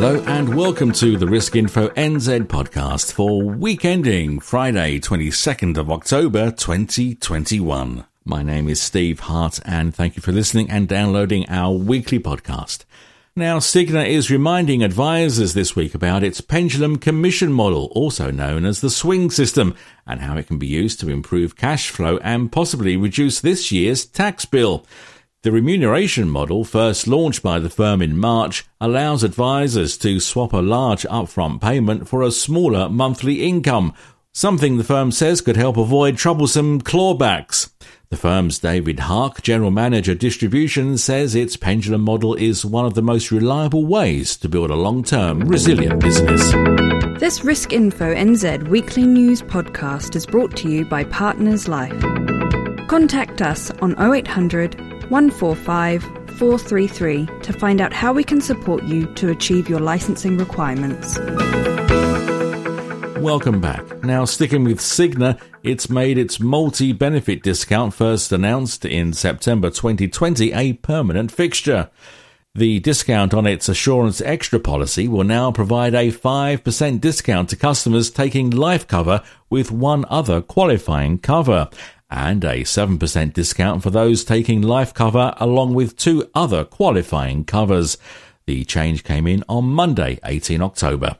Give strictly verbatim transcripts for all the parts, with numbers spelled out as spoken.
Hello and welcome to the Risk Info N Z podcast for week ending Friday twenty-second of October twenty twenty-one. My name is Steve Hart and thank you for listening and downloading our weekly podcast. Now, Cigna is reminding advisors this week about its pendulum commission model, also known as the swing system, and how it can be used to improve cash flow and possibly reduce this year's tax bill. The remuneration model, first launched by the firm in March, allows advisors to swap a large upfront payment for a smaller monthly income, something the firm says could help avoid troublesome clawbacks. The firm's David Hart, General Manager Distribution, says its pendulum model is one of the most reliable ways to build a long-term, resilient business. This Risk Info N Z weekly news podcast is brought to you by Partners Life. Contact us on oh eight hundred, one four five, four three three to find out how we can support you to achieve your licensing requirements. Welcome back. Now, sticking with Cigna, it's made its multi-benefit discount, first announced in September twenty twenty, a permanent fixture. The discount on its Assurance Extra policy will now provide a five percent discount to customers taking life cover with one other qualifying cover, and a seven percent discount for those taking life cover along with two other qualifying covers. The change came in on Monday, eighteenth of October.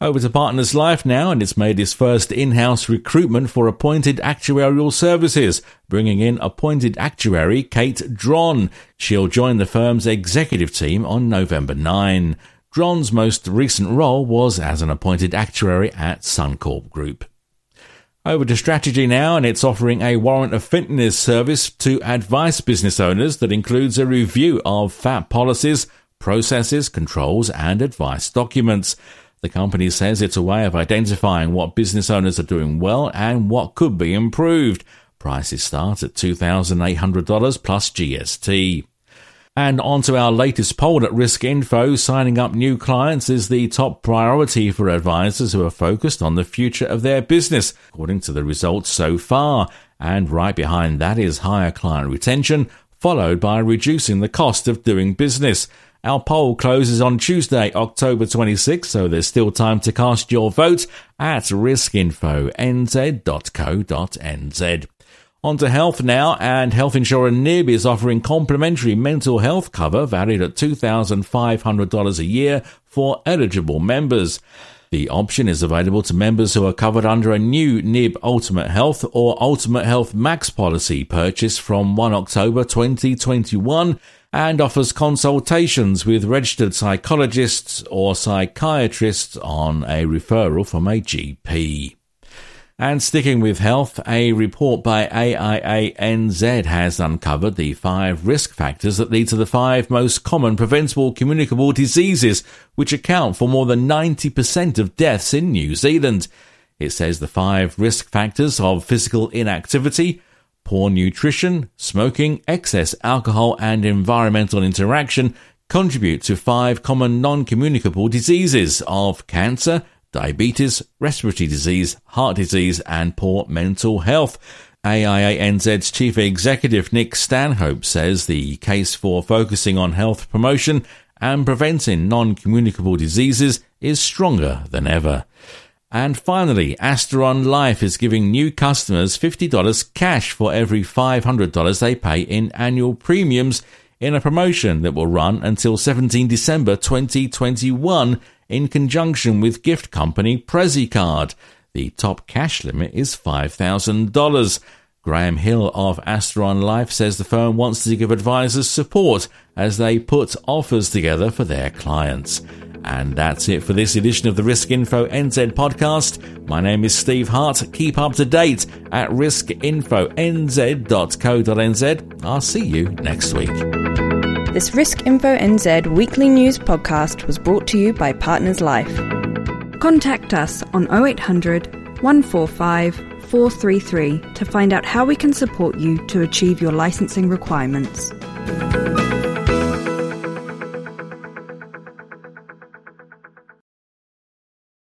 Over to Partners Life now, and it's made its first in-house recruitment for appointed actuarial services, bringing in appointed actuary Kate Dron. She'll join the firm's executive team on November ninth. Dron's most recent role was as an appointed actuary at Suncorp Group. Over to Strategy now, and it's offering a warrant of fitness service to advice business owners that includes a review of F A P policies, processes, controls and advice documents. The company says it's a way of identifying what business owners are doing well and what could be improved. Prices start at two thousand eight hundred dollars plus G S T. And on to our latest poll at Risk Info, signing up new clients is the top priority for advisors who are focused on the future of their business, according to the results so far. And right behind that is higher client retention, followed by reducing the cost of doing business. Our poll closes on Tuesday, October twenty-sixth, so there's still time to cast your vote at risk info n z dot co dot n z. On to health now, and health insurer N I B is offering complimentary mental health cover valued at two thousand five hundred dollars a year for eligible members. The option is available to members who are covered under a new N I B Ultimate Health or Ultimate Health Max policy purchased from first of October twenty twenty-one, and offers consultations with registered psychologists or psychiatrists on a referral from a G P. And sticking with health, a report by A I A N Z has uncovered the five risk factors that lead to the five most common preventable communicable diseases, which account for more than ninety percent of deaths in New Zealand. It says the five risk factors of physical inactivity, poor nutrition, smoking, excess alcohol and environmental interaction contribute to five common non-communicable diseases of cancer, diabetes, respiratory disease, heart disease and poor mental health. A I A N Z's Chief Executive Nick Stanhope says the case for focusing on health promotion and preventing non-communicable diseases is stronger than ever. And finally, Astron Life is giving new customers fifty dollars cash for every five hundred dollars they pay in annual premiums in a promotion that will run until seventeenth of December twenty twenty-one in conjunction with gift company PreziCard. The top cash limit is five thousand dollars. Graham Hill of Astron Life says the firm wants to give advisors support as they put offers together for their clients. And that's it for this edition of the Risk Info N Z podcast. My name is Steve Hart. Keep up to date at risk info n z dot co dot n z. I'll see you next week. This Risk Info N Z weekly news podcast was brought to you by Partners Life. Contact us on oh eight hundred, one four five, four three three to find out how we can support you to achieve your licensing requirements.